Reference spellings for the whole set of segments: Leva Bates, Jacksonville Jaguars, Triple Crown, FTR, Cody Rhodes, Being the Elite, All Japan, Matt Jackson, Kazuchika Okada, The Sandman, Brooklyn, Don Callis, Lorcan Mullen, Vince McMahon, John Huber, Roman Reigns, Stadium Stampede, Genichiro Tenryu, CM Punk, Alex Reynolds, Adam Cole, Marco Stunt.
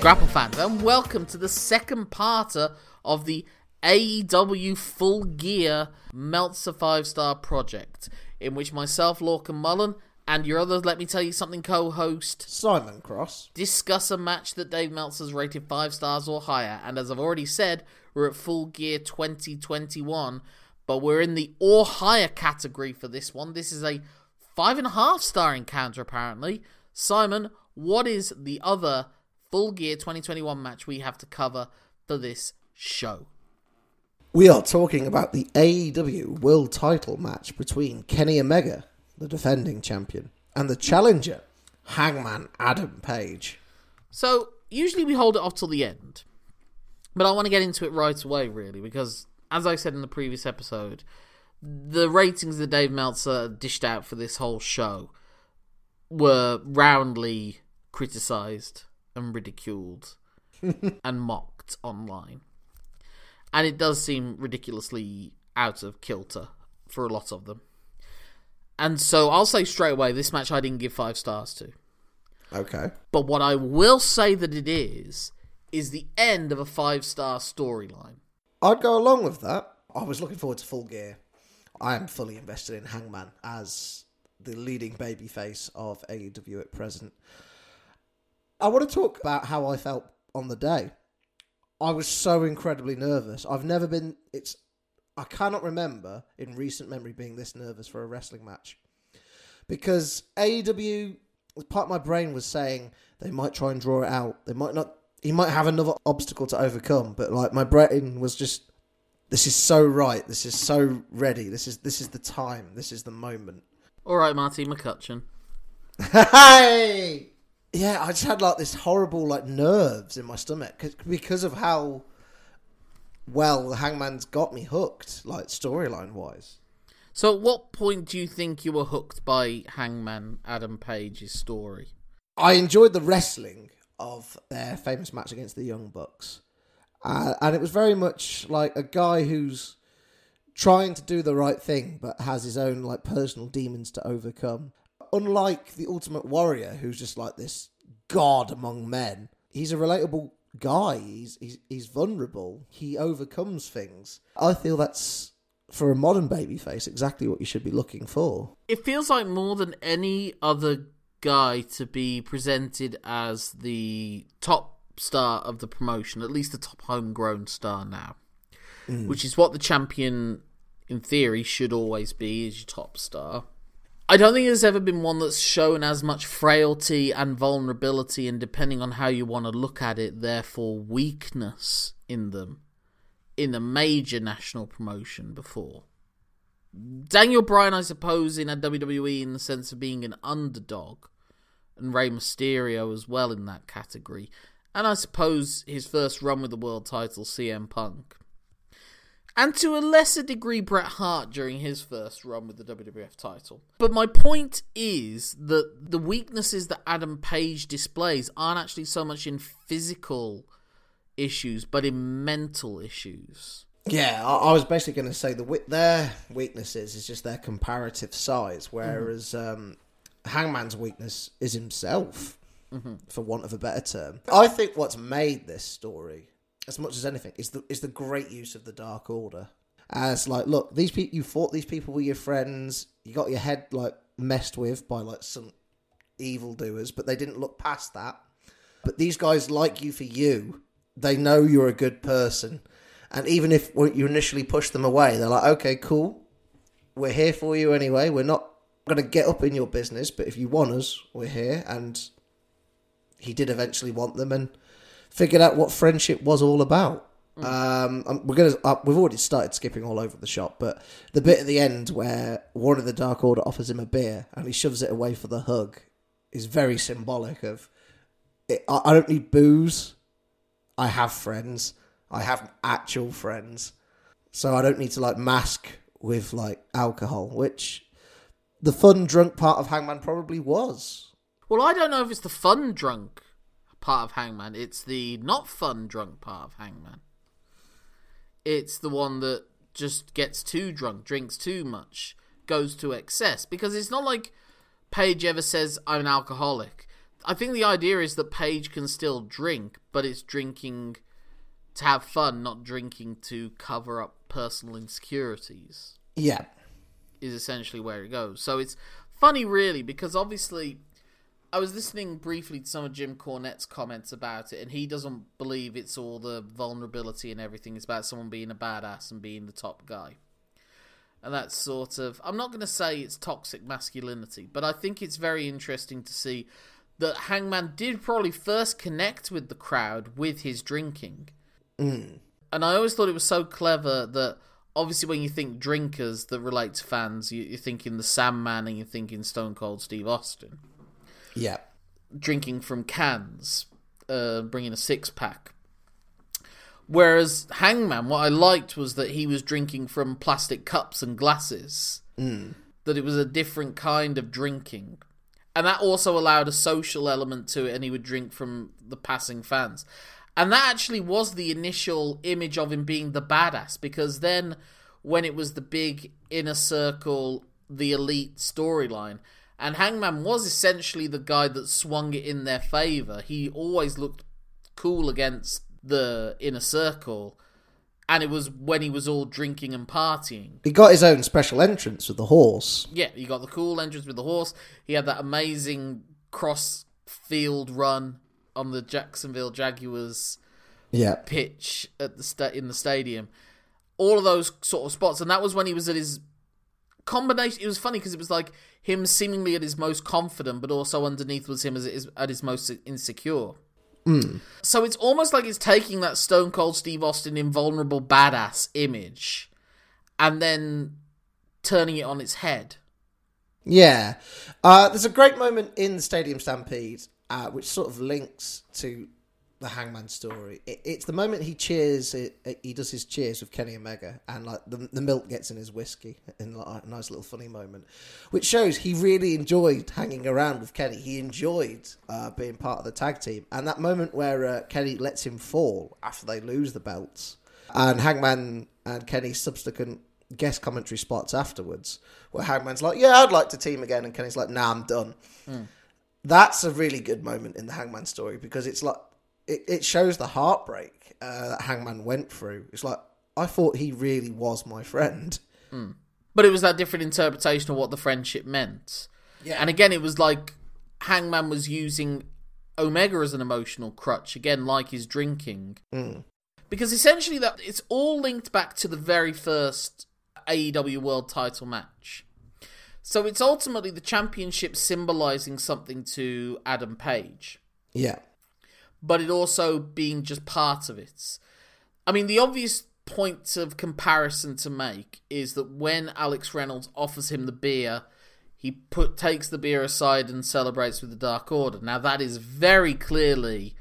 Grapple fans, and welcome to the second parter of the AEW Full Gear Meltzer 5-Star Project, in which myself, Lorcan Mullen, and your other Let Me Tell You Something co-host, Simon Cross, discuss a match that Dave Meltzer's rated 5 stars or higher. And as I've already said, we're at Full Gear 2021, but we're in the or higher category for this one. This is a 5.5 star encounter, apparently. Simon, what is the other Full Gear 2021 match we have to cover for this show? We are talking about the AEW World Title match between Kenny Omega, the defending champion, and the challenger, Hangman Adam Page. So, usually we hold it off till the end, but I want to get into it right away, really, because, as I said in the previous episode, the ratings that Dave Meltzer dished out for this whole show were roundly criticised and ridiculed and mocked online, and it does seem ridiculously out of kilter for a lot of them. And so I'll say straight away, this match I didn't give 5 stars to. Okay. But what I will say that it is the end of a 5-star storyline. I'd go along with that. I was looking forward to Full Gear. I am fully invested in Hangman as the leading babyface of AEW at present. I want to talk about how I felt on the day. I was so incredibly nervous. I cannot remember in recent memory being this nervous for a wrestling match. Because AEW, part of my brain was saying they might try and draw it out. They might not. He might have another obstacle to overcome. But like my brain was just, this is so right. This is so ready. This is the time. This is the moment. All right, Marty McCutcheon. Hey. Yeah, I just had like this horrible nerves in my stomach because of how well the Hangman's got me hooked, storyline wise. So, at what point do you think you were hooked by Hangman Adam Page's story? I enjoyed the wrestling of their famous match against the Young Bucks, and it was very much like a guy who's trying to do the right thing but has his own personal demons to overcome. Unlike the Ultimate Warrior, who's just this god among men, he's a relatable guy. He's vulnerable. He overcomes things. I feel that's, for a modern babyface, exactly what you should be looking for. It feels like more than any other guy to be presented as the top star of the promotion, at least the top homegrown star now, which is what the champion, in theory, should always be, is your top star. I don't think there's ever been one that's shown as much frailty and vulnerability, and depending on how you want to look at it, therefore weakness in them, in a major national promotion before. Daniel Bryan, I suppose, in a WWE in the sense of being an underdog, and Rey Mysterio as well in that category, and I suppose his first run with the world title, CM Punk. And to a lesser degree, Bret Hart during his first run with the WWF title. But my point is that the weaknesses that Adam Page displays aren't actually so much in physical issues, but in mental issues. Yeah, I was basically going to say their weaknesses is just their comparative size, whereas Hangman's weakness is himself, for want of a better term. I think what's made this story, as much as anything, is the great use of the Dark Order. As look, these people, you thought these people were your friends. You got your head messed with by some evildoers, but they didn't look past that. But these guys like you for you. They know you're a good person, and even if you initially push them away, they're okay, cool. We're here for you anyway. We're not going to get up in your business, but if you want us, we're here. And he did eventually want them, and figured out what friendship was all about. We've already started skipping all over the shop, but the bit at the end where one of the Dark Order offers him a beer and he shoves it away for the hug is very symbolic of it. I don't need booze. I have friends. I have actual friends. So I don't need to mask with like alcohol, which the fun drunk part of Hangman probably was. Well, I don't know if it's the fun drunk part of Hangman. It's the not fun drunk part of Hangman. It's the one that just gets too drunk, drinks too much, goes to excess. Because it's not like Page ever says, I'm an alcoholic. I think the idea is that Page can still drink, but it's drinking to have fun, not drinking to cover up personal insecurities. Yeah. Is essentially where it goes. So it's funny, really, because obviously I was listening briefly to some of Jim Cornette's comments about it, and he doesn't believe it's all the vulnerability and everything. It's about someone being a badass and being the top guy. And that's sort of, I'm not going to say it's toxic masculinity, but I think it's very interesting to see that Hangman did probably first connect with the crowd with his drinking. Mm. And I always thought it was so clever that obviously when you think drinkers that relate to fans, you're thinking the Sandman and you're thinking Stone Cold Steve Austin. Yeah. Drinking from cans, bringing a six-pack. Whereas Hangman, what I liked was that he was drinking from plastic cups and glasses. Mm. That it was a different kind of drinking. And that also allowed a social element to it, and he would drink from the passing fans. And that actually was the initial image of him being the badass, because then when it was the big Inner Circle, the Elite storyline, and Hangman was essentially the guy that swung it in their favour. He always looked cool against the Inner Circle, and it was when he was all drinking and partying. He got his own special entrance with the horse. Yeah, he got the cool entrance with the horse. He had that amazing cross-field run on the Jacksonville Jaguars pitch at the in the stadium. All of those sort of spots, and that was when he was at his combination. It was funny because it was like him seemingly at his most confident, but also underneath was him at his most insecure. Mm. So it's almost like it's taking that Stone Cold Steve Austin invulnerable badass image and then turning it on its head. Yeah. There's a great moment in the Stadium Stampede, which sort of links to the Hangman story. It's the moment he cheers, he does his cheers with Kenny Omega, and like the milk gets in his whiskey, in like a nice little funny moment, which shows he really enjoyed hanging around with Kenny. He enjoyed being part of the tag team, and that moment where Kenny lets him fall after they lose the belts, and Hangman and Kenny's subsequent guest commentary spots afterwards, where Hangman's like, yeah, I'd like to team again, and Kenny's like, nah, I'm done. Mm. That's a really good moment in the Hangman story, because it's like, it shows the heartbreak that Hangman went through. It's like, I thought he really was my friend. Mm. But it was that different interpretation of what the friendship meant. Yeah. And again, it was like Hangman was using Omega as an emotional crutch, again, like his drinking. Mm. Because essentially that it's all linked back to the very first AEW World title match. So it's ultimately the championship symbolizing something to Adam Page. Yeah. But it also being just part of it. I mean, the obvious point of comparison to make is that when Alex Reynolds offers him the beer, he takes the beer aside and celebrates with the Dark Order. Now, that is very clearly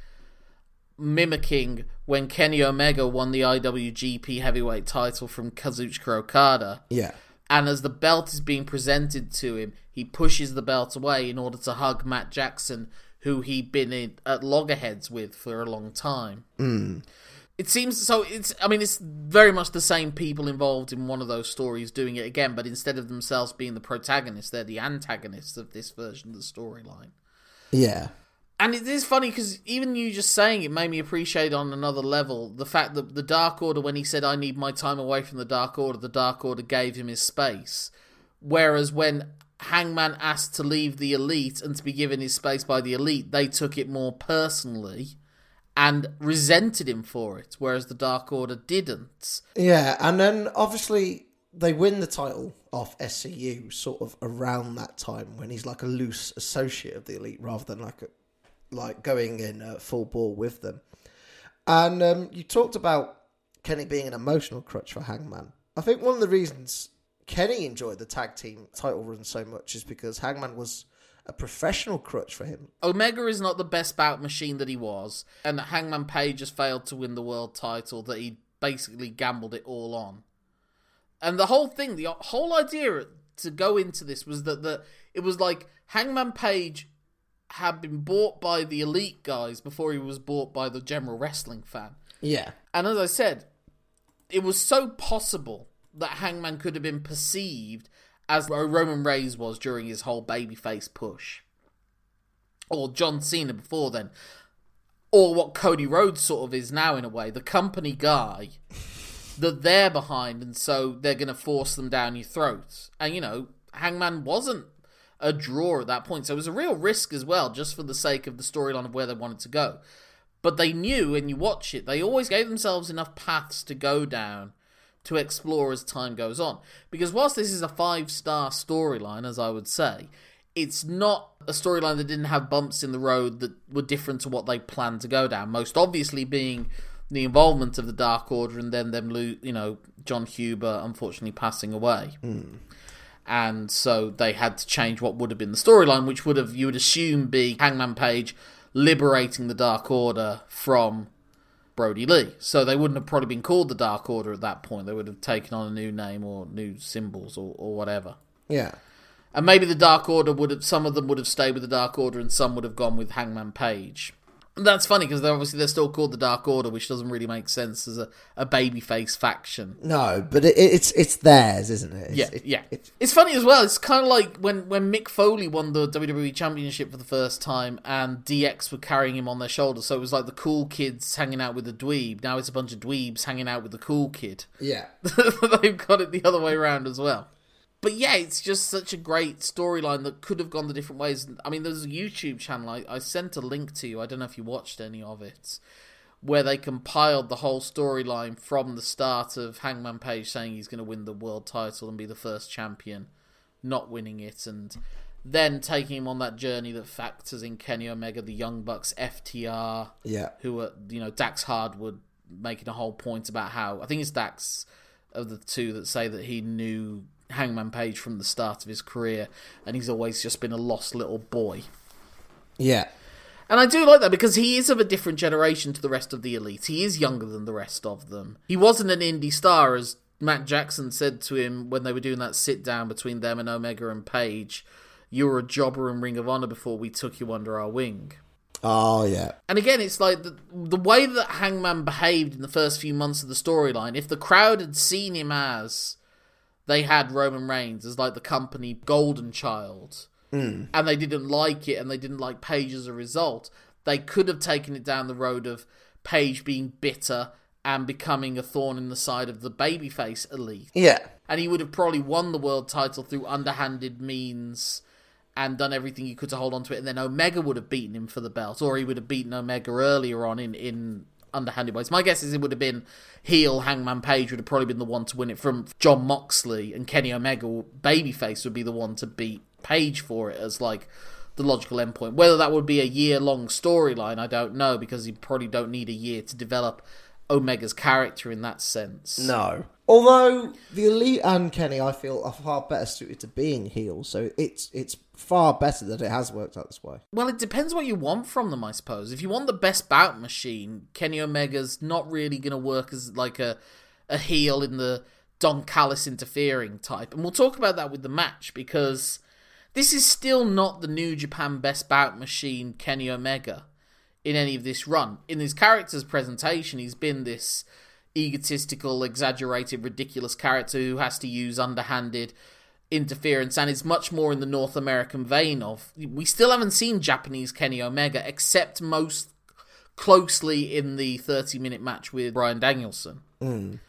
mimicking when Kenny Omega won the IWGP heavyweight title from Kazuchika Okada. Yeah. And as the belt is being presented to him, he pushes the belt away in order to hug Matt Jackson, who he'd been at loggerheads with for a long time. Mm. It seems so. It's very much the same people involved in one of those stories doing it again, but instead of themselves being the protagonists, they're the antagonists of this version of the storyline. Yeah. And it is funny because even you just saying it made me appreciate on another level the fact that the Dark Order, when he said, I need my time away from the Dark Order gave him his space. Whereas when Hangman asked to leave the Elite and to be given his space by the Elite, they took it more personally and resented him for it, whereas the Dark Order didn't. Yeah, and then obviously they win the title off SCU sort of around that time when he's like a loose associate of the Elite rather than like going in full ball with them. And you talked about Kenny being an emotional crutch for Hangman. I think one of the reasons Kenny enjoyed the tag team title run so much is because Hangman was a professional crutch for him. Omega is not the best bout machine that he was, and Hangman Page has failed to win the world title that he basically gambled it all on. And the whole idea to go into this was that it was like Hangman Page had been bought by the elite guys before he was bought by the general wrestling fan. Yeah. And as I said, it was so possible that Hangman could have been perceived as Roman Reigns was during his whole babyface push. Or John Cena before then. Or what Cody Rhodes sort of is now in a way. The company guy that they're behind, and so they're going to force them down your throats. And, you know, Hangman wasn't a draw at that point. So it was a real risk as well, just for the sake of the storyline of where they wanted to go. But they knew, and you watch it, they always gave themselves enough paths to go down to explore as time goes on. Because whilst this is a 5-star storyline, as I would say, it's not a storyline that didn't have bumps in the road that were different to what they planned to go down. Most obviously being the involvement of the Dark Order, and then them, John Huber unfortunately passing away. Mm. And so they had to change what would have been the storyline, which would have, you would assume, be Hangman Page liberating the Dark Order from Brody Lee. So they wouldn't have probably been called the Dark Order at that point. They would have taken on a new name or new symbols or whatever. Yeah. And maybe the Dark Order would have, some of them would have stayed with the Dark Order and some would have gone with Hangman Page. And that's funny because they're still called the Dark Order, which doesn't really make sense as a babyface faction. No, but it's theirs, isn't it? It's funny as well. It's kind of like when Mick Foley won the WWE Championship for the first time and DX were carrying him on their shoulders. So it was like the cool kids hanging out with the dweeb. Now it's a bunch of dweebs hanging out with the cool kid. Yeah. They've got it the other way around as well. But yeah, it's just such a great storyline that could have gone the different ways. I mean, there's a YouTube channel, I sent a link to you, I don't know if you watched any of it, where they compiled the whole storyline from the start of Hangman Page saying he's going to win the world title and be the first champion, not winning it, and then taking him on that journey that factors in Kenny Omega, the Young Bucks, FTR, yeah, who are, Dax Hardwood making a whole point about how, I think it's Dax of the two that say that he knew Hangman Page from the start of his career and he's always just been a lost little boy. Yeah. And I do like that because he is of a different generation to the rest of the elite. He is younger than the rest of them. He wasn't an indie star, as Matt Jackson said to him when they were doing that sit down between them and Omega and Page. You were a jobber in Ring of Honor before we took you under our wing. Oh, yeah. And again, it's like the way that Hangman behaved in the first few months of the storyline, if the crowd had seen him as they had Roman Reigns as like the company golden child, and they didn't like it, and they didn't like Page as a result, they could have taken it down the road of Page being bitter and becoming a thorn in the side of the babyface elite. Yeah. And he would have probably won the world title through underhanded means and done everything he could to hold on to it, and then Omega would have beaten him for the belt, or he would have beaten Omega earlier on in underhanded ways. My guess is it would have been heel Hangman Page would have probably been the one to win it from John Moxley, and Kenny Omega babyface would be the one to beat Page for it as like the logical endpoint. Whether that would be a year-long storyline, I don't know, because you probably don't need a year to develop Omega's character in that sense. No. Although the Elite and Kenny, I feel, are far better suited to being heels, so it's far better that it has worked out this way. Well, it depends what you want from them, I suppose. If you want the best bout machine, Kenny Omega's not really going to work as like a heel in the Don Callis interfering type. And we'll talk about that with the match, because this is still not the New Japan best bout machine Kenny Omega in any of this run. In his character's presentation, he's been this egotistical, exaggerated, ridiculous character who has to use underhanded interference, and is much more in the North American vein of, we still haven't seen Japanese Kenny Omega, except most closely in the 30-minute match with Brian Danielson. Mm.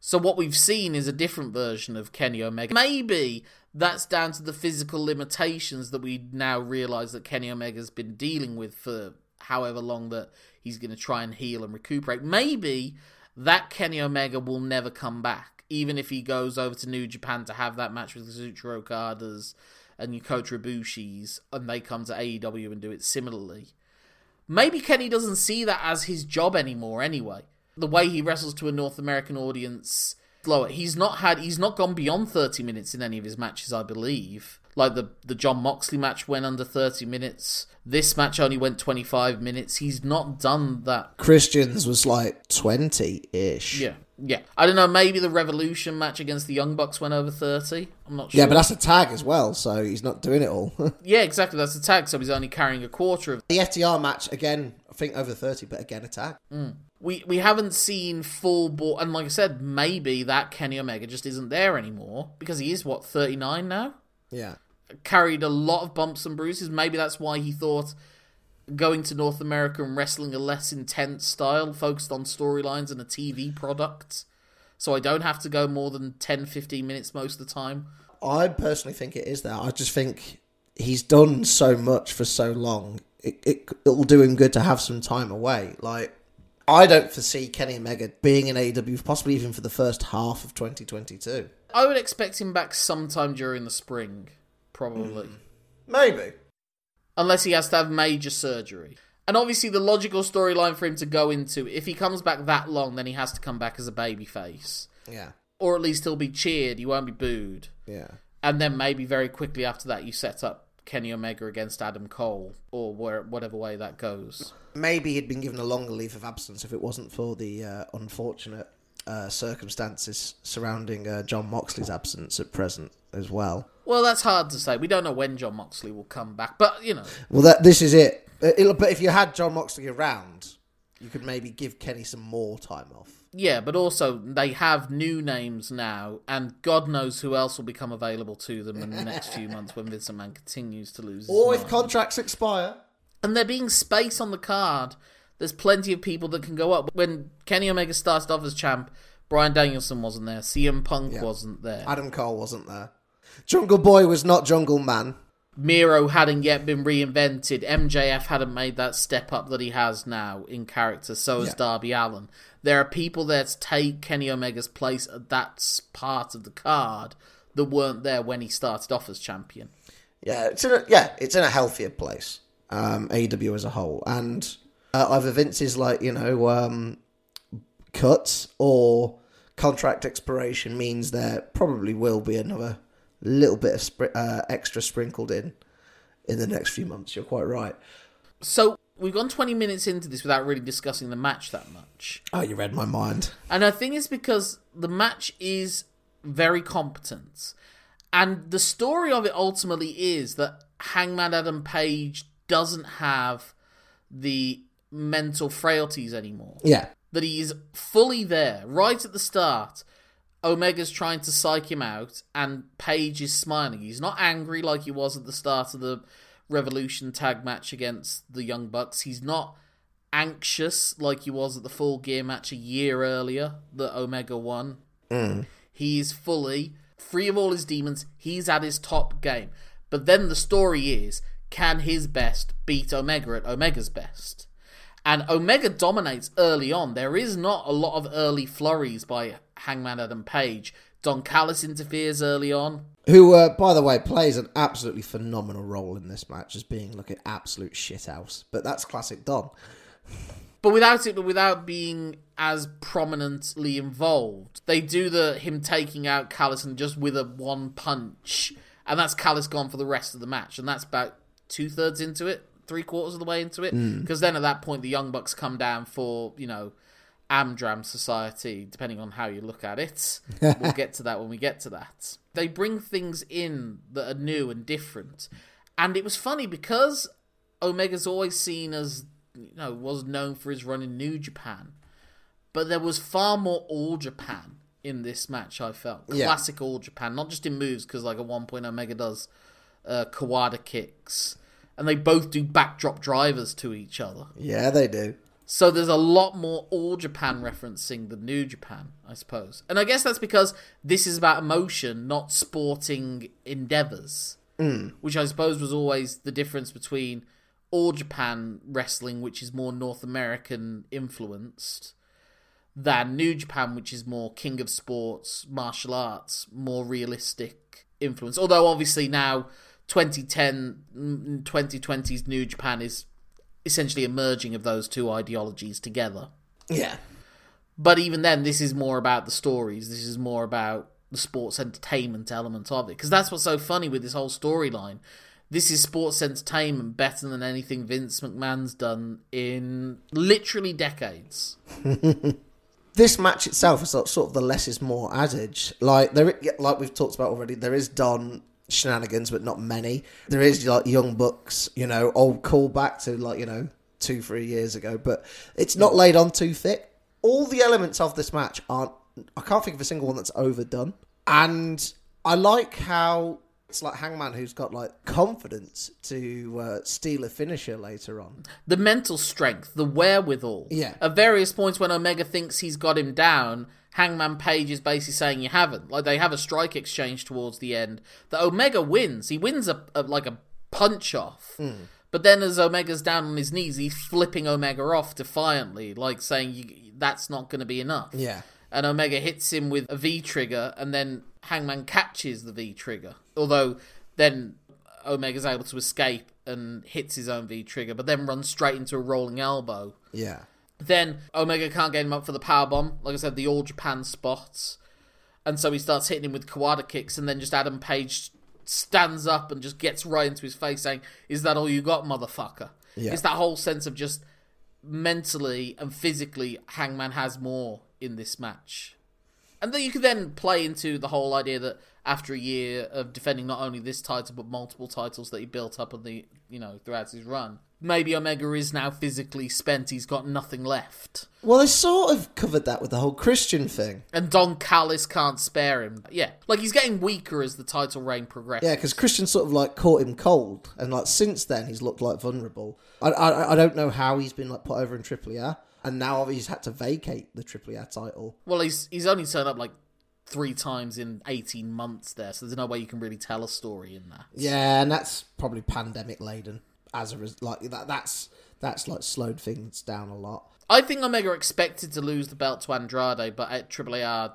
So what we've seen is a different version of Kenny Omega. Maybe that's down to the physical limitations that we now realise that Kenny Omega's been dealing with for however long that he's going to try and heal and recuperate. Maybe that Kenny Omega will never come back, even if he goes over to New Japan to have that match with the Kazuchika Okadas and Yokota Ibushis, and they come to AEW and do it similarly. Maybe Kenny doesn't see that as his job anymore anyway. The way he wrestles to a North American audience, he's not gone beyond 30 minutes in any of his matches, I believe. Like the John Moxley match went under 30 minutes. This match only went 25 minutes. He's not done that. Christian's was like 20-ish. Yeah. Yeah. I don't know, maybe the Revolution match against the Young Bucks went over 30. I'm not sure. Yeah, but that's a tag as well, so he's not doing it all. Yeah, exactly. That's a tag, so he's only carrying a quarter of it. The FTR match, again, I think over 30, but again, a tag. Mm. We haven't seen full ball, and like I said, maybe that Kenny Omega just isn't there anymore, because he is, what, 39 now? Yeah. Carried a lot of bumps and bruises. Maybe that's why he thought going to North America and wrestling a less intense style, focused on storylines and a TV product, so I don't have to go more than 10-15 minutes most of the time. I personally think it is that. I just think he's done so much for so long. It will do him good to have some time away. Like, I don't foresee Kenny Omega being in AEW, possibly even for the first half of 2022. I would expect him back sometime during the spring. Probably. Maybe. Unless he has to have major surgery. And obviously the logical storyline for him to go into, if he comes back that long, then he has to come back as a babyface. Yeah. Or at least he'll be cheered, he won't be booed. Yeah. And then maybe very quickly after that you set up Kenny Omega against Adam Cole, or whatever way that goes. Maybe he'd been given a longer leave of absence if it wasn't for the unfortunate circumstances surrounding John Moxley's absence at present as well. Well, that's hard to say. We don't know when John Moxley will come back, but, you know. Well, this is it. But if you had John Moxley around, you could maybe give Kenny some more time off. Yeah, but also, they have new names now, and God knows who else will become available to them in the next few months when Vince McMahon continues to lose his mind. Or if contracts expire. And there being space on the card, there's plenty of people that can go up. When Kenny Omega started off as champ, Brian Danielson wasn't there. CM Punk wasn't there. Adam Cole wasn't there. Jungle Boy was not Jungle Man. Miro hadn't yet been reinvented. MJF hadn't made that step up that he has now in character. So has Darby Allin. There are people there to take Kenny Omega's place at that part of the card that weren't there when he started off as champion. Yeah, it's in a healthier place, AEW as a whole. And either Vince's, like, you know, cuts or contract expiration means there probably will be another little bit of extra sprinkled in the next few months. You're quite right. So we've gone 20 minutes into this without really discussing the match that much. Oh, you read my mind. And I think it's because the match is very competent. And the story of it ultimately is that Hangman Adam Page doesn't have the mental frailties anymore. Yeah. That he is fully there, right at the start. Omega's trying to psych him out, and Page is smiling. He's not angry like he was at the start of the Revolution tag match against the Young Bucks. He's not anxious like he was at the Full Gear match a year earlier that Omega won. Mm. He is fully free of all his demons. He's at his top game. But then the story is, can his best beat Omega at Omega's best? And Omega dominates early on. There is not a lot of early flurries by Hangman Adam Page. Don Callis interferes early on. Who, by the way, plays an absolutely phenomenal role in this match as being like an absolute shithouse. But that's classic Don. But without being as prominently involved, they do him taking out Callis and just with a one punch. And that's Callis gone for the rest of the match. And that's about two-thirds into it. Three-quarters of the way into it, because then at that point the Young Bucks come down for, you know, Amdram Society, depending on how you look at it. We'll get to that when we get to that. They bring things in that are new and different, and it was funny because Omega's always seen as, you know, was known for his run in New Japan, but there was far more All Japan in this match, I felt. Classic All Japan, not just in moves, because like at one point Omega does Kawada kicks. And they both do backdrop drivers to each other. Yeah, they do. So there's a lot more All Japan referencing than New Japan, I suppose. And I guess that's because this is about emotion, not sporting endeavours. Mm. Which I suppose was always the difference between All Japan wrestling, which is more North American influenced, than New Japan, which is more King of Sports, martial arts, more realistic influence. Although obviously now 2010, 2020's New Japan is essentially a merging of those two ideologies together. Yeah. But even then, this is more about the stories. This is more about the sports entertainment element of it. Because that's what's so funny with this whole storyline. This is sports entertainment better than anything Vince McMahon's done in literally decades. This match itself is sort of the less is more adage. Like we've talked about already, there is Don shenanigans, but not many. There is like Young Bucks, you know, old callback to 2-3 years ago, but it's not laid on too thick. All the elements of this match aren't. I can't think of a single one that's overdone. And I like how it's like Hangman who's got like confidence to steal a finisher later on. The mental strength, the wherewithal. Yeah. At various points when Omega thinks he's got him down, Hangman Page is basically saying you haven't. Like they have a strike exchange towards the end that Omega wins. He wins a punch off. Mm. But then as Omega's down on his knees, he's flipping Omega off defiantly, like saying that's not going to be enough. Yeah. And Omega hits him with a V-trigger, and then Hangman catches the V-trigger. Although, then Omega's able to escape and hits his own V-trigger, but then runs straight into a rolling elbow. Yeah. Then Omega can't get him up for the powerbomb. Like I said, the All Japan spots. And so he starts hitting him with Kawada kicks, and then just Adam Page stands up and just gets right into his face saying, "Is that all you got, motherfucker?" Yeah. It's that whole sense of just mentally and physically Hangman has more in this match. And then you can then play into the whole idea that after a year of defending not only this title but multiple titles that he built up on the throughout his run, maybe Omega is now physically spent. He's got nothing left. Well, they sort of covered that with the whole Christian thing. And Don Callis can't spare him. Yeah, like he's getting weaker as the title reign progresses. Yeah, because Christian sort of like caught him cold, and like since then he's looked like vulnerable. I don't know how he's been like put over in AAA. And now he's had to vacate the AAA title. Well, he's only turned up like 3 times in 18 months there, so there's no way you can really tell a story in that. Yeah, and that's probably pandemic laden. As a result, like that's like slowed things down a lot. I think Omega expected to lose the belt to Andrade, but at AAA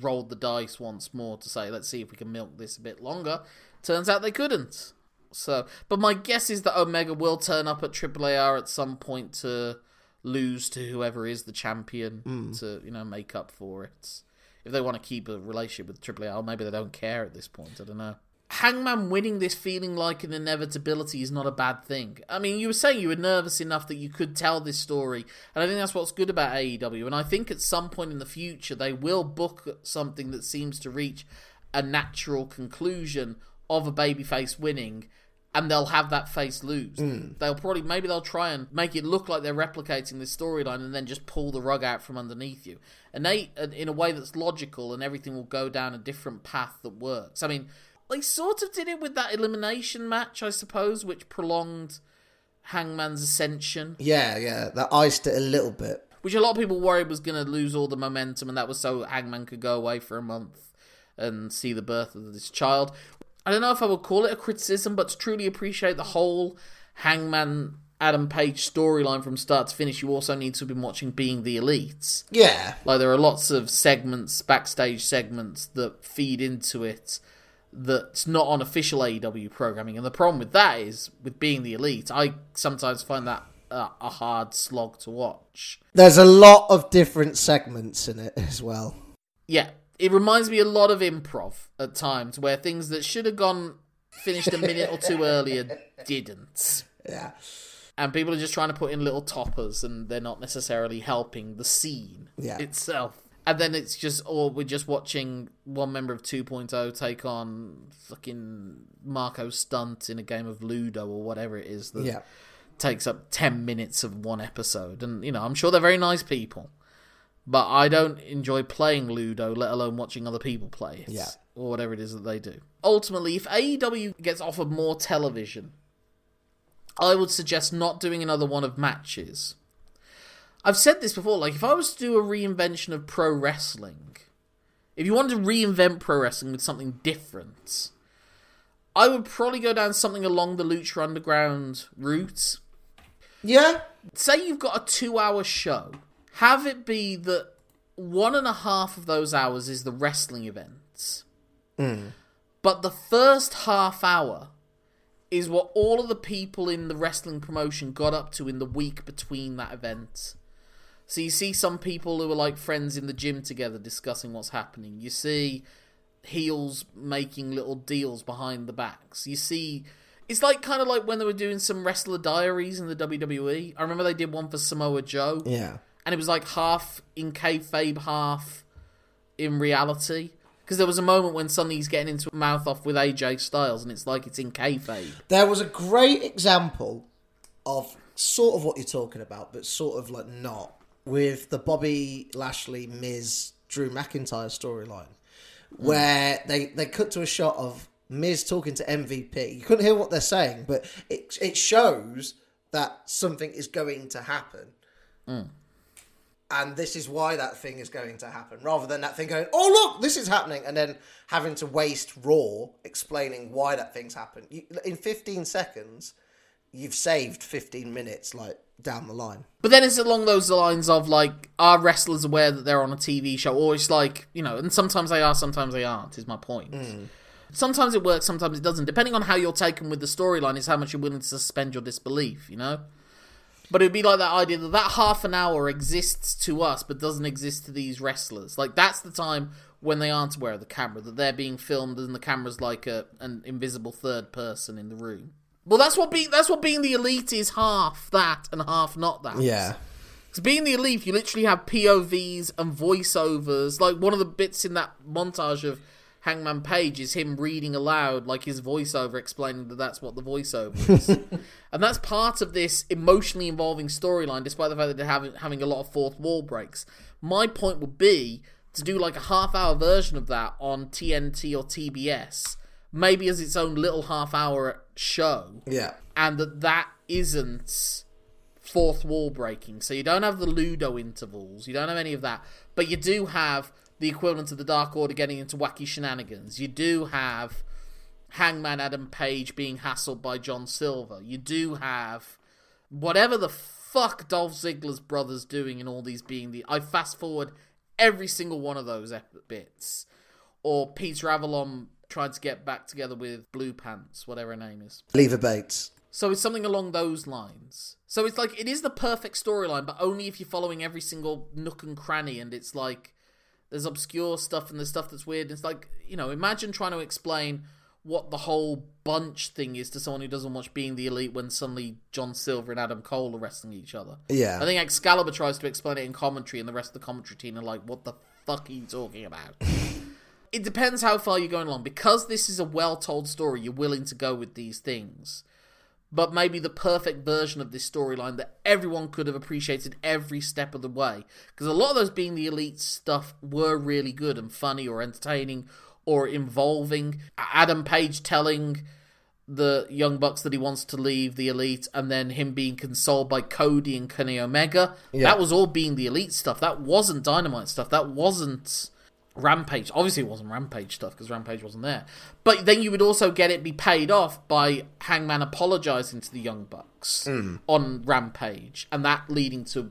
rolled the dice once more to say, let's see if we can milk this a bit longer. Turns out they couldn't. So, but my guess is that Omega will turn up at AAA at some point to lose to whoever is the champion to make up for it. If they want to keep a relationship with AAA, maybe they don't care at this point. I don't know. Hangman winning this feeling like an inevitability is not a bad thing. I mean, you were saying you were nervous enough that you could tell this story, and I think that's what's good about AEW. And I think at some point in the future, they will book something that seems to reach a natural conclusion of a babyface winning, and they'll have that face lose. Mm. Maybe they'll try and make it look like they're replicating this storyline and then just pull the rug out from underneath you. And they, in a way that's logical, and everything will go down a different path that works. I mean, they sort of did it with that elimination match, I suppose, which prolonged Hangman's ascension. Yeah, that iced it a little bit. Which a lot of people worried was going to lose all the momentum, and that was so Hangman could go away for a month and see the birth of this child. I don't know if I would call it a criticism, but to truly appreciate the whole Hangman Adam Page storyline from start to finish, you also need to have been watching Being the Elite. Yeah. Like, there are lots of segments, backstage segments, that feed into it that's not on official AEW programming. And the problem with that is, with Being the Elite, I sometimes find that a hard slog to watch. There's a lot of different segments in it as well. Yeah. It reminds me a lot of improv at times, where things that should have finished a minute or two earlier didn't. Yeah. And people are just trying to put in little toppers, and they're not necessarily helping the scene itself. And then it's just, we're just watching one member of 2.0 take on fucking Marco Stunt in a game of Ludo or whatever it is that takes up 10 minutes of one episode. And, I'm sure they're very nice people. But I don't enjoy playing Ludo, let alone watching other people play it. Yeah. Or whatever it is that they do. Ultimately, if AEW gets offered more television, I would suggest not doing another one of matches. I've said this before, like, if I was to do a reinvention of pro wrestling, if you wanted to reinvent pro wrestling with something different, I would probably go down something along the Lucha Underground route. Yeah. Say you've got a 2-hour show. Have it be that 1.5 of those hours is the wrestling events. Mm. But the first half hour is what all of the people in the wrestling promotion got up to in the week between that event. So you see some people who are like friends in the gym together discussing what's happening. You see heels making little deals behind the backs. You see, it's like kind of like when they were doing some wrestler diaries in the WWE. I remember they did one for Samoa Joe. Yeah. And it was like half in kayfabe, half in reality. Because there was a moment when suddenly he's getting into a mouth-off with AJ Styles, and it's like it's in kayfabe. There was a great example of sort of what you're talking about, but sort of like not, with the Bobby Lashley, Miz, Drew McIntyre storyline, where they cut to a shot of Miz talking to MVP. You couldn't hear what they're saying, but it shows that something is going to happen. Mm. And this is why that thing is going to happen, rather than that thing going, oh, look, this is happening, and then having to waste Raw explaining why that thing's happened. In 15 seconds, you've saved 15 minutes, like, down the line. But then it's along those lines of, like, are wrestlers aware that they're on a TV show? Or it's like, you know, and sometimes they are, sometimes they aren't, is my point. Mm. Sometimes it works, sometimes it doesn't. Depending on how you're taken with the storyline is how much you're willing to suspend your disbelief, you know? But it'd be like that idea that half an hour exists to us, but doesn't exist to these wrestlers. Like, that's the time when they aren't aware of the camera, that they're being filmed and the camera's like an invisible third person in the room. Well, that's what being the elite is, half that and half not that. Yeah. Because being the elite, you literally have POVs and voiceovers. Like, one of the bits in that montage of Hangman Page is him reading aloud, like his voiceover, explaining that that's what the voiceover is. And that's part of this emotionally involving storyline, despite the fact that they're having a lot of fourth wall breaks. My point would be to do like a half-hour version of that on TNT or TBS, maybe as its own little half-hour show. Yeah. And that isn't fourth wall breaking. So you don't have the Ludo intervals. You don't have any of that. But you do have the equivalent of the Dark Order getting into wacky shenanigans. You do have Hangman Adam Page being hassled by John Silver. You do have whatever the fuck Dolph Ziggler's brother's doing in all these being the... I fast-forward every single one of those bits. Or Peter Avalon trying to get back together with Blue Pants, whatever her name is. Leva Bates. So it's something along those lines. So it's like, it is the perfect storyline, but only if you're following every single nook and cranny, and it's like... There's obscure stuff and there's stuff that's weird. It's like, you know, imagine trying to explain what the whole bunch thing is to someone who doesn't watch Being the Elite when suddenly John Silver and Adam Cole are wrestling each other. Yeah. I think Excalibur tries to explain it in commentary and the rest of the commentary team are like, what the fuck are you talking about? It depends how far you're going along. Because this is a well-told story, you're willing to go with these things. But maybe the perfect version of this storyline that everyone could have appreciated every step of the way. Because a lot of those Being the Elite stuff were really good and funny or entertaining or involving. Adam Page telling the Young Bucks that he wants to leave the Elite and then him being consoled by Cody and Kenny Omega. Yeah. That was all Being the Elite stuff. That wasn't Dynamite stuff. That wasn't... Rampage. Obviously it wasn't Rampage stuff because Rampage wasn't there, but then you would also get it be paid off by Hangman apologising to the Young Bucks on Rampage, and that leading to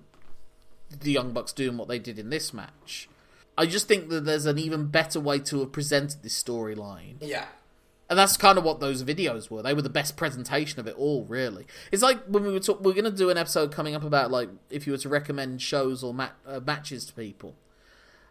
the Young Bucks doing what they did in this match. I just think that there's an even better way to have presented this storyline. Yeah. And that's kind of what those videos were. They were the best presentation of it all, really. It's like when we're going to do an episode coming up about, like, if you were to recommend shows or matches to people,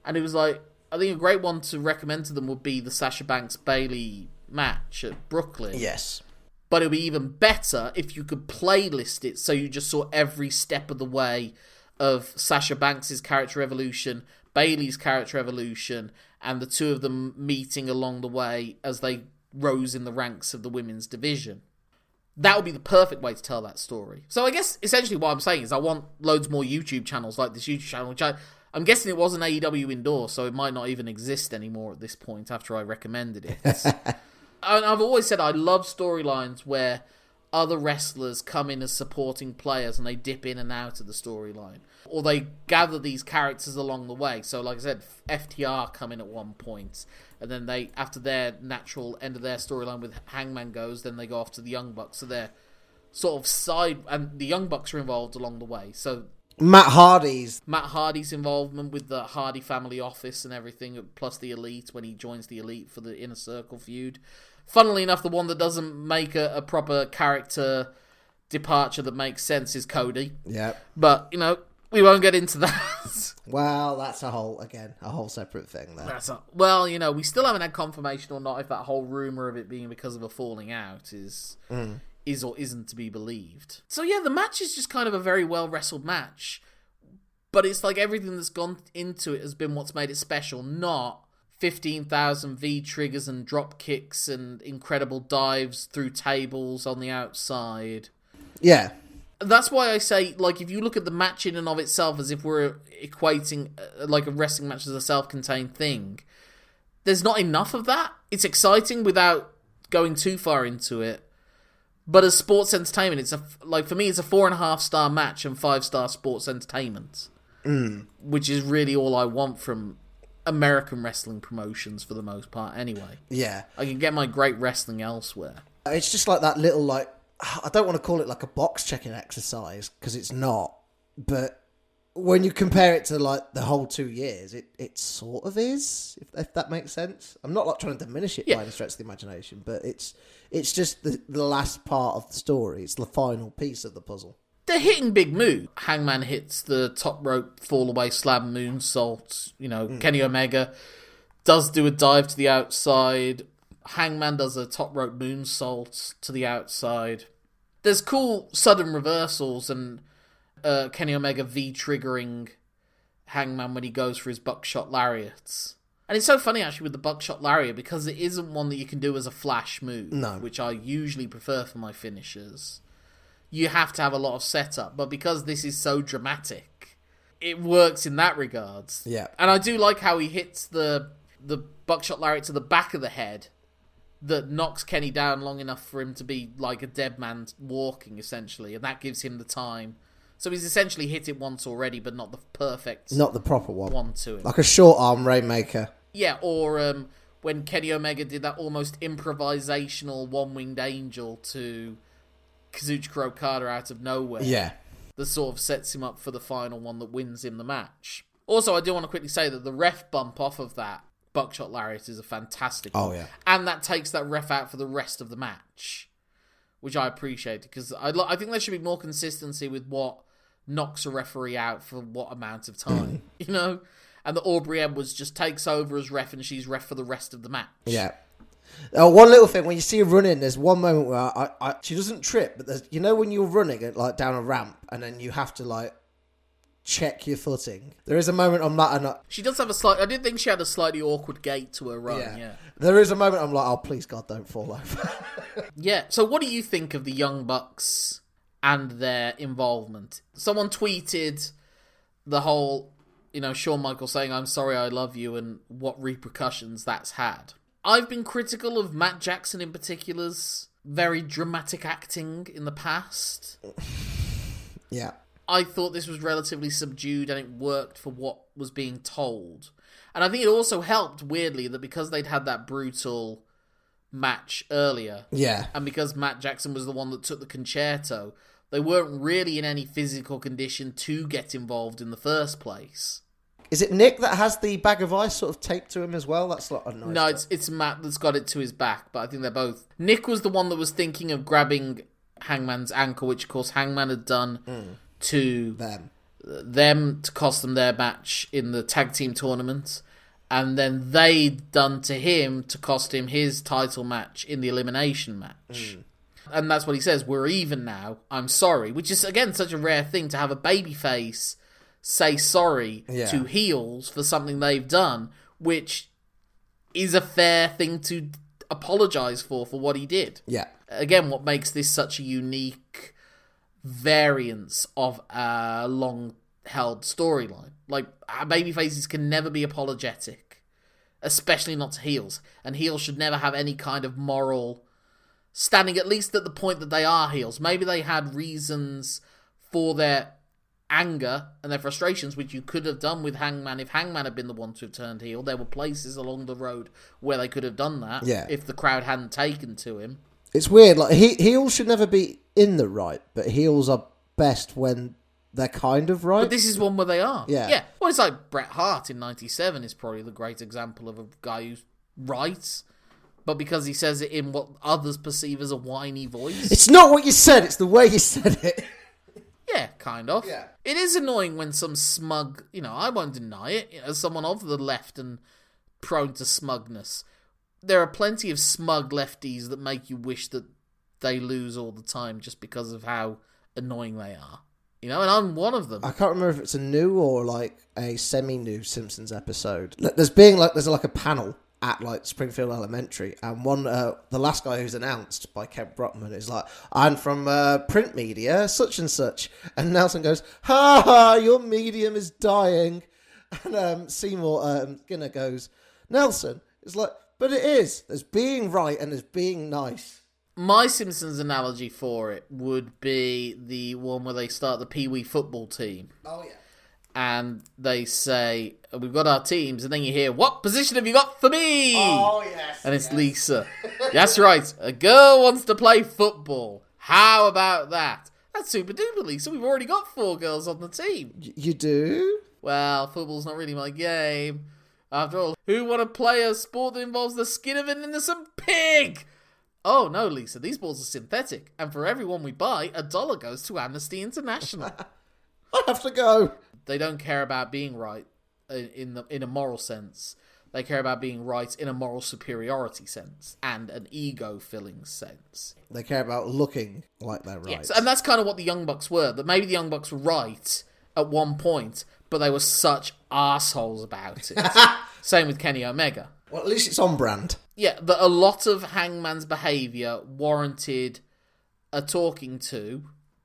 and it was like, I think a great one to recommend to them would be the Sasha Banks-Bayley match at Brooklyn. Yes. But it would be even better if you could playlist it, so you just saw every step of the way of Sasha Banks' character evolution, Bayley's character evolution, and the two of them meeting along the way as they rose in the ranks of the women's division. That would be the perfect way to tell that story. So I guess essentially what I'm saying is I want loads more YouTube channels like this YouTube channel, which I'm guessing it wasn't AEW indoors, so it might not even exist anymore at this point after I recommended it. And I've always said I love storylines where other wrestlers come in as supporting players and they dip in and out of the storyline. Or they gather these characters along the way. So like I said, FTR come in at one point, and then they, after their natural end of their storyline with Hangman goes, then they go off to the Young Bucks. So they're sort of side... And the Young Bucks are involved along the way, so... Matt Hardy's involvement with the Hardy family office and everything, plus the Elite when he joins the Elite for the Inner Circle feud. Funnily enough, the one that doesn't make a proper character departure that makes sense is Cody. Yeah. But, you know, We won't get into that. Well, that's a whole separate thing there. Well, you know, we still haven't had confirmation or not if that whole rumour of it being because of a falling out is or isn't to be believed. So yeah, the match is just kind of a very well wrestled match, but it's like everything that's gone into it has been what's made it special, not 15,000 V triggers and drop kicks and incredible dives through tables on the outside. Yeah. That's why I say, like, if you look at the match in and of itself as if we're equating, like, a wrestling match as a self-contained thing, there's not enough of that. It's exciting without going too far into it. But as sports entertainment, it's for me, it's a 4.5-star match and 5-star sports entertainment, which is really all I want from American wrestling promotions for the most part, anyway. Yeah, I can get my great wrestling elsewhere. It's just like that little, like, I don't want to call it like a box checking exercise because it's not, but when you compare it to like the whole 2 years, it sort of is, if that makes sense. I'm not like trying to diminish it by any stretch of the imagination, but it's just the last part of the story. It's the final piece of the puzzle. They're hitting big moves. Hangman hits the top rope, fall away, slab, moonsault. You know, Kenny Omega does do a dive to the outside. Hangman does a top rope moonsault to the outside. There's cool sudden reversals and Kenny Omega V-triggering Hangman when he goes for his buckshot lariats. And it's so funny, actually, with the buckshot lariat because it isn't one that you can do as a flash move, which I usually prefer for my finishers. You have to have a lot of setup, but because this is so dramatic, it works in that regards. Yeah. And I do like how he hits the buckshot lariat to the back of the head that knocks Kenny down long enough for him to be like a dead man walking, essentially, and that gives him the time. So he's essentially hit it once already, but not the perfect... Not the proper one. One to him. Like a short-arm Rainmaker. Yeah, or when Kenny Omega did that almost improvisational one-winged angel to Kazuchika Okada out of nowhere. Yeah. That sort of sets him up for the final one that wins him the match. Also, I do want to quickly say that the ref bump off of that buckshot lariat is a fantastic one. Oh, yeah. And that takes that ref out for the rest of the match, which I appreciate because I think there should be more consistency with what knocks a referee out for what amount of time, you know? And the Aubrey Edwards just takes over as ref and she's ref for the rest of the match. Yeah. One little thing, when you see her running, there's one moment where she doesn't trip, but there's, you know, when you're running at, like, down a ramp and then you have to, like, check your footing. There is a moment I'm like... She does have a slight... I did think she had a slightly awkward gait to her run, yeah. There is a moment I'm like, oh, please, God, don't fall over. Yeah, so what do you think of the Young Bucks and their involvement? Someone tweeted the whole, you know, Shawn Michaels saying, I'm sorry, I love you, and what repercussions that's had. I've been critical of Matt Jackson in particular's very dramatic acting in the past. Yeah. I thought this was relatively subdued and it worked for what was being told. And I think it also helped, weirdly, that because they'd had that brutal match earlier, yeah, and because Matt Jackson was the one that took the concerto, they weren't really in any physical condition to get involved in the first place. Is it Nick that has the bag of ice sort of taped to him as well? That's not a nice... No, it's Matt that's got it to his back, but I think they're both... Nick was the one that was thinking of grabbing Hangman's ankle, which, of course, Hangman had done to... Them to cost them their match in the tag team tournament, and then they'd done to him to cost him his title match in the elimination match. And that's what he says, we're even now, I'm sorry, which is, again, such a rare thing to have a babyface say sorry to heels for something they've done, which is a fair thing to apologise for what he did. Yeah. Again, what makes this such a unique variance of a long-held storyline. Like, babyfaces can never be apologetic, especially not to heels, and heels should never have any kind of moral standing, at least at the point that they are heels. Maybe they had reasons for their anger and their frustrations, which you could have done with Hangman if Hangman had been the one to have turned heel. There were places along the road where they could have done that if the crowd hadn't taken to him. It's weird, like, heels should never be in the right, but heels are best when they're kind of right. But this is one where they are. Yeah. Well, it's like Bret Hart in 97 is probably the great example of a guy who's right, but because he says it in what others perceive as a whiny voice. It's not what you said, it's the way you said it. Yeah. kind of. Yeah. It is annoying when some smug, I won't deny it, as someone of the left and prone to smugness, there are plenty of smug lefties that make you wish that they lose all the time just because of how annoying they are. And I'm one of them. I can't remember if it's a new or like a semi-new Simpsons episode. There's a panel at Springfield Elementary, and one the last guy who's announced by Kent Brockman is like, "I'm from print media, such and such," and Nelson goes, "Ha ha, your medium is dying," and Seymour Skinner goes, "Nelson," it's like, but it is. There's being right and there's being nice. My Simpsons analogy for it would be the one where they start the Pee Wee football team. Oh, yeah. And they say, "We've got our teams," and then you hear, "What position have you got for me?" Oh, yes. And it's Lisa. That's right. "A girl wants to play football. How about that?" That's super duper, Lisa. We've already got 4 girls on the team. You do? Well, football's not really my game. After all, who want to play a sport that involves the skin of an innocent pig? Oh, no, Lisa, these balls are synthetic, and for every one we buy, $1 goes to Amnesty International. I have to go. They don't care about being right in a moral sense. They care about being right in a moral superiority sense and an ego-filling sense. They care about looking like they're right. Yes, and that's kind of what the Young Bucks were, that maybe the Young Bucks were right at one point, but they were such assholes about it. Same with Kenny Omega. Well, at least it's on brand. Yeah, that a lot of Hangman's behaviour warranted a talking to,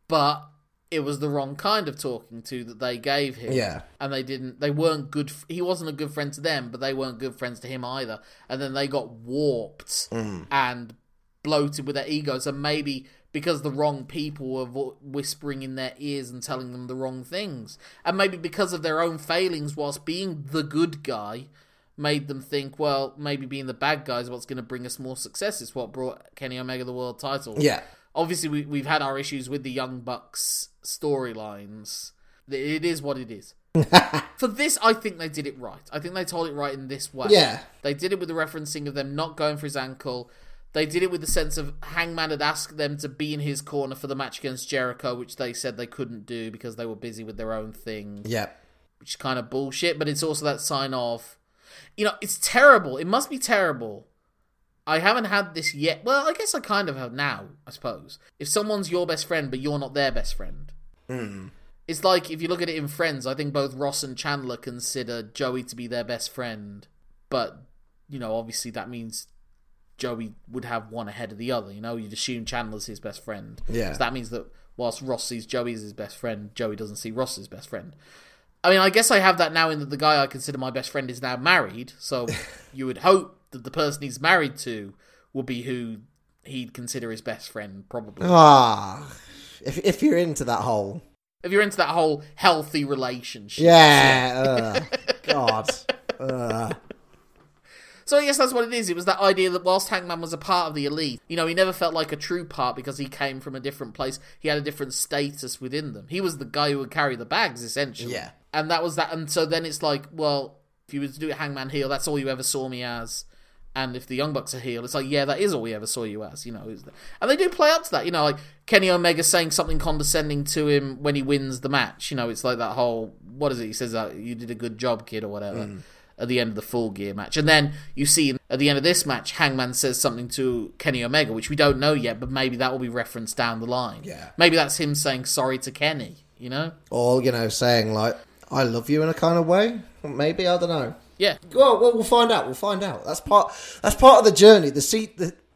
but it was the wrong kind of talking to that they gave him. Yeah. And he wasn't a good friend to them, but they weren't good friends to him either. And then they got warped and bloated with their egos. And maybe because the wrong people were whispering in their ears and telling them the wrong things. And maybe because of their own failings whilst being the good guy, made them think, well, maybe being the bad guy is what's going to bring us more success. It's what brought Kenny Omega the world title. Yeah. Obviously, we've had our issues with the Young Bucks storylines. It is what it is. For this, I think they did it right. I think they told it right in this way. Yeah. They did it with the referencing of them not going for his ankle. They did it with the sense of Hangman had asked them to be in his corner for the match against Jericho, which they said they couldn't do because they were busy with their own thing. Yeah. Which is kind of bullshit, but it's also that sign of, it's terrible. It must be terrible. I haven't had this yet. Well, I guess I kind of have now, I suppose. If someone's your best friend, but you're not their best friend. Mm. It's like, if you look at it in Friends, I think both Ross and Chandler consider Joey to be their best friend. But, obviously that means Joey would have one ahead of the other. You'd assume Chandler's his best friend. Yeah. So that means that whilst Ross sees Joey as his best friend, Joey doesn't see Ross as his best friend. I mean, I guess I have that now in that the guy I consider my best friend is now married, so you would hope that the person he's married to would be who he'd consider his best friend, probably. Ah, if you're into that whole... If you're into that whole healthy relationship. Yeah, God. So I guess that's what it is. It was that idea that whilst Hangman was a part of the elite, he never felt like a true part because he came from a different place. He had a different status within them. He was the guy who would carry the bags, essentially. Yeah. And that was that. And so then it's like, well, if you were to do it Hangman heel, that's all you ever saw me as. And if the Young Bucks are heel, it's like, yeah, that is all we ever saw you as. And they do play up to that. Like Kenny Omega saying something condescending to him when he wins the match. It's like that whole, what is it? He says, "You did a good job, kid," or whatever. Mm. At the end of the Full Gear match. And then you see at the end of this match, Hangman says something to Kenny Omega, which we don't know yet, but maybe that will be referenced down the line. Yeah. Maybe that's him saying sorry to Kenny, Or, saying like, "I love you" in a kind of way. Maybe, I don't know. Yeah. Well, we'll find out. That's part of the journey.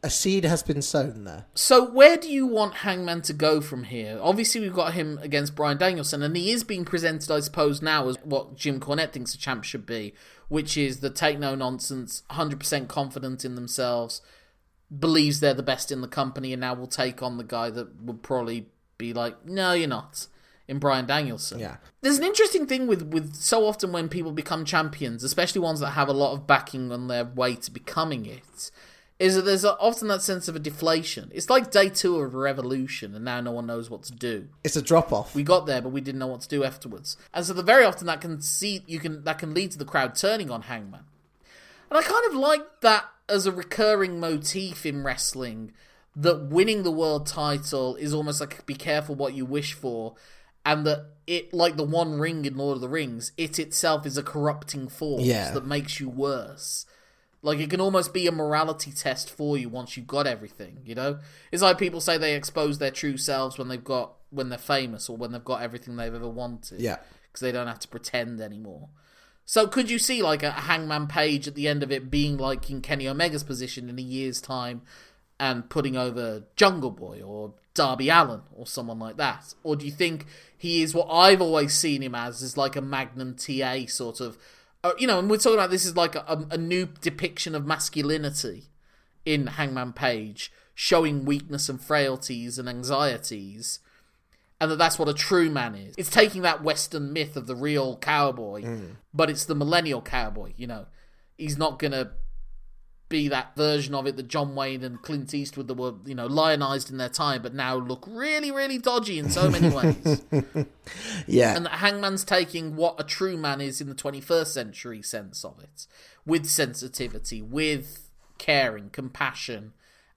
A seed has been sown there. So where do you want Hangman to go from here? Obviously, we've got him against Brian Danielson, and he is being presented, I suppose, now as what Jim Cornette thinks a champ should be, which is the take-no-nonsense, 100% confident in themselves, believes they're the best in the company, and now will take on the guy that would probably be like, "No, you're not," in Brian Danielson. Yeah. There's an interesting thing with so often when people become champions, especially ones that have a lot of backing on their way to becoming it, is that there's often that sense of a deflation. It's like day 2 of a revolution, and now no one knows what to do. It's a drop-off. We got there, but we didn't know what to do afterwards. And so very often that can lead to the crowd turning on Hangman. And I kind of like that as a recurring motif in wrestling, that winning the world title is almost like be careful what you wish for, and that it, like the One Ring in Lord of the Rings, it itself is a corrupting force that makes you worse. Like, it can almost be a morality test for you once you've got everything, you know? It's like people say they expose their true selves when they're famous or when they've got everything they've ever wanted. Yeah. Because they don't have to pretend anymore. So could you see, like, a Hangman Page at the end of it being, like, in Kenny Omega's position in a year's time and putting over Jungle Boy or Darby Allin or someone like that? Or do you think he is what I've always seen him as, is like a Magnum TA sort of... you know, and we're talking about this is like a new depiction of masculinity in Hangman Page, showing weakness and frailties and anxieties, and that's what a true man is. It's taking that Western myth of the real cowboy, but it's the millennial cowboy, you know. He's not going to be that version of it that John Wayne and Clint Eastwood that were, you know, lionized in their time, but now look really, really dodgy in so many ways. Yeah. And that Hangman's taking what a true man is in the 21st century sense of it, with sensitivity, with caring, compassion,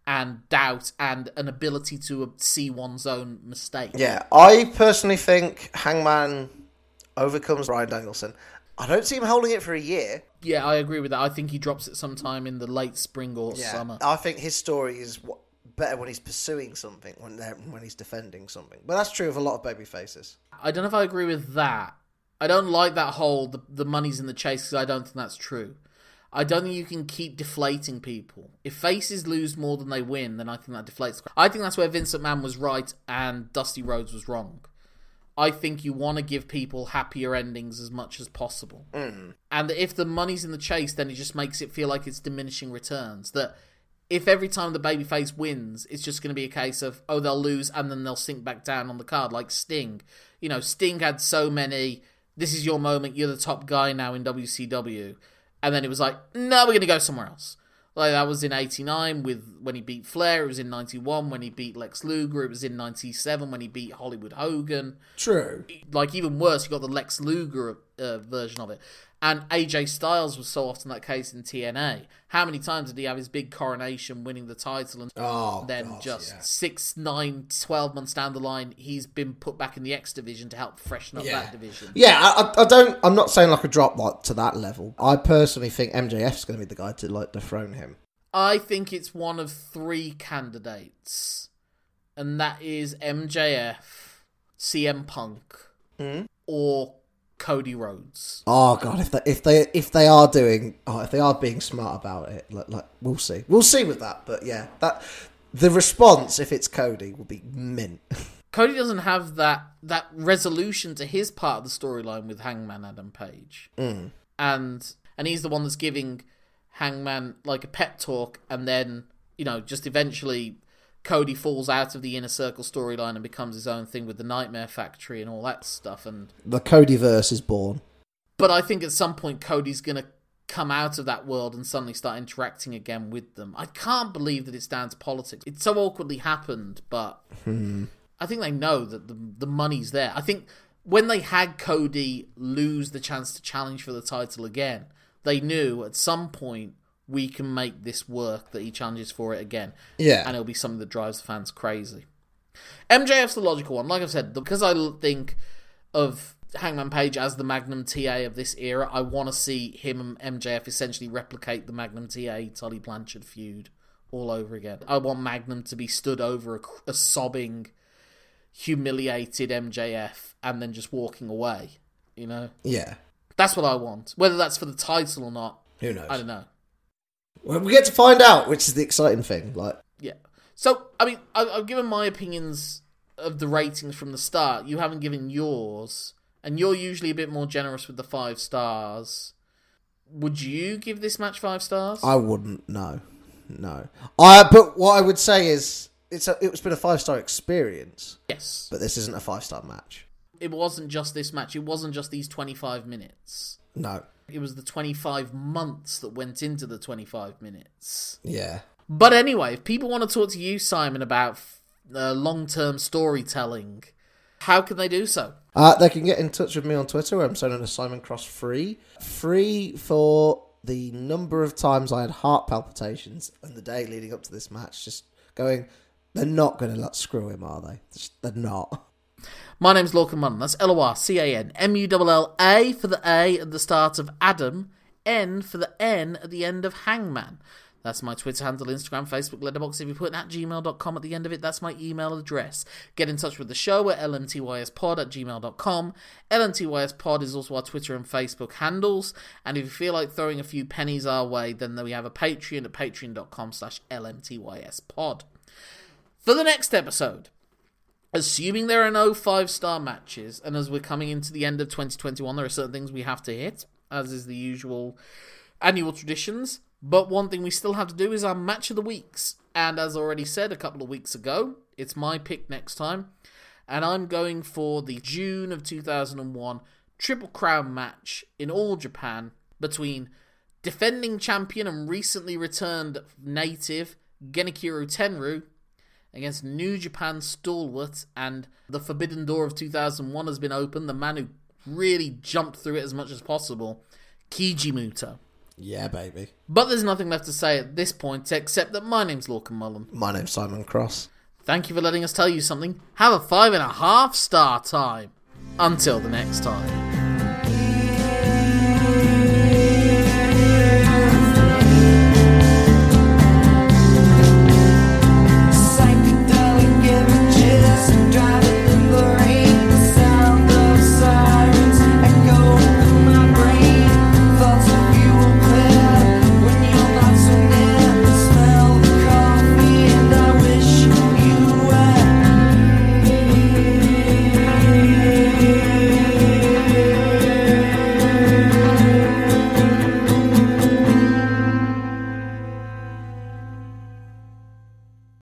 and doubt, and an ability to see one's own mistake. Yeah, I personally think Hangman overcomes Brian Danielson. I don't see him holding it for a year. Yeah, I agree with that. I think he drops it sometime in the late spring or summer. I think his story is better when he's pursuing something, when he's defending something. But that's true of a lot of baby faces. I don't know if I agree with that. I don't like that whole, the money's in the chase, because I don't think that's true. I don't think you can keep deflating people. If faces lose more than they win, then I think that deflates. I think that's where Vince McMahon was right and Dusty Rhodes was wrong. I think you want to give people happier endings as much as possible. And if the money's in the chase, then it just makes it feel like it's diminishing returns. That if every time the babyface wins, it's just going to be a case of, oh, they'll lose and then they'll sink back down on the card, like Sting. You know, Sting had so many, this is your moment, you're the top guy now in WCW. And then it was like, no, we're going to go somewhere else. Like, that was in 89 when he beat Flair. It was in 91 when he beat Lex Luger. It was in 97 when he beat Hollywood Hogan. True. Like, even worse, you got the Lex Luger version of it. And AJ Styles was so often that case in TNA. How many times did he have his big coronation, winning the title, and then 6, 9, 12 months down the line, he's been put back in the X division to help freshen up that division? Yeah, I'm not saying like a drop lot to that level. I personally think MJF's going to be the guy to like dethrone him. I think it's one of three candidates, and that is MJF, CM Punk, or Cody Rhodes. Oh God, if they are being smart about it, like we'll see with that. But yeah, that the response if it's Cody will be mint. Cody doesn't have that resolution to his part of the storyline with Hangman Adam Page, and he's the one that's giving Hangman like a pep talk, and then you know just eventually Cody falls out of the Inner Circle storyline and becomes his own thing with the Nightmare Factory and all that stuff. And the Codyverse is born. But I think at some point Cody's going to come out of that world and suddenly start interacting again with them. I can't believe that it's down to politics. It so awkwardly happened, but I think they know that the money's there. I think when they had Cody lose the chance to challenge for the title again, they knew at some point we can make this work, that he challenges for it again. Yeah. And it'll be something that drives the fans crazy. MJF's the logical one. Like I've said, because I think of Hangman Page as the Magnum TA of this era, I want to see him and MJF essentially replicate the Magnum TA, Tully Blanchard feud all over again. I want Magnum to be stood over a sobbing, humiliated MJF and then just walking away, you know? Yeah. That's what I want. Whether that's for the title or not, who knows? I don't know. Well, we get to find out, which is the exciting thing. Like, yeah. So, I mean, I've given my opinions of the ratings from the start. You haven't given yours, and you're usually a bit more generous with the 5 stars. Would you give this match 5 stars? I wouldn't. No. But what I would say is, it's been a 5-star experience. Yes. But this isn't a 5-star match. It wasn't just this match. It wasn't just these 25 minutes. No. It was the 25 months that went into the 25 minutes. Yeah. But anyway, if people want to talk to you, Simon, about long-term storytelling, how can they do so? They can get in touch with me on Twitter, where I'm known as Simon Cross Free. Free for the number of times I had heart palpitations in the day leading up to this match. Just going, they're not going to screw him, are they? They're not. My name's Lorcan Mullen. That's L-O-R-C-A-N. M-U-L-L-A for the A at the start of Adam. N for the N at the end of Hangman. That's my Twitter handle, Instagram, Facebook, Letterboxd. If you put at gmail.com at the end of it, that's my email address. Get in touch with the show at lmtyspod@gmail.com. Lmtyspod is also our Twitter and Facebook handles. And if you feel like throwing a few pennies our way, then we have a Patreon at patreon.com/lmtyspod. For the next episode, assuming there are no 5-star matches, and as we're coming into the end of 2021, there are certain things we have to hit, as is the usual annual traditions. But one thing we still have to do is our match of the weeks. And as already said a couple of weeks ago, it's my pick next time. And I'm going for the June of 2001 Triple Crown match in All Japan between defending champion and recently returned native Genichiro Tenryu against New Japan stalwart. And the Forbidden Door of 2001 has been opened. The man who really jumped through it as much as possible, Keiji Muto. Yeah, baby. But there's nothing left to say at this point, except that my name's Lorcan Mullen. My name's Simon Cross. Thank you for letting us tell you something. Have a 5.5-star time. Until the next time.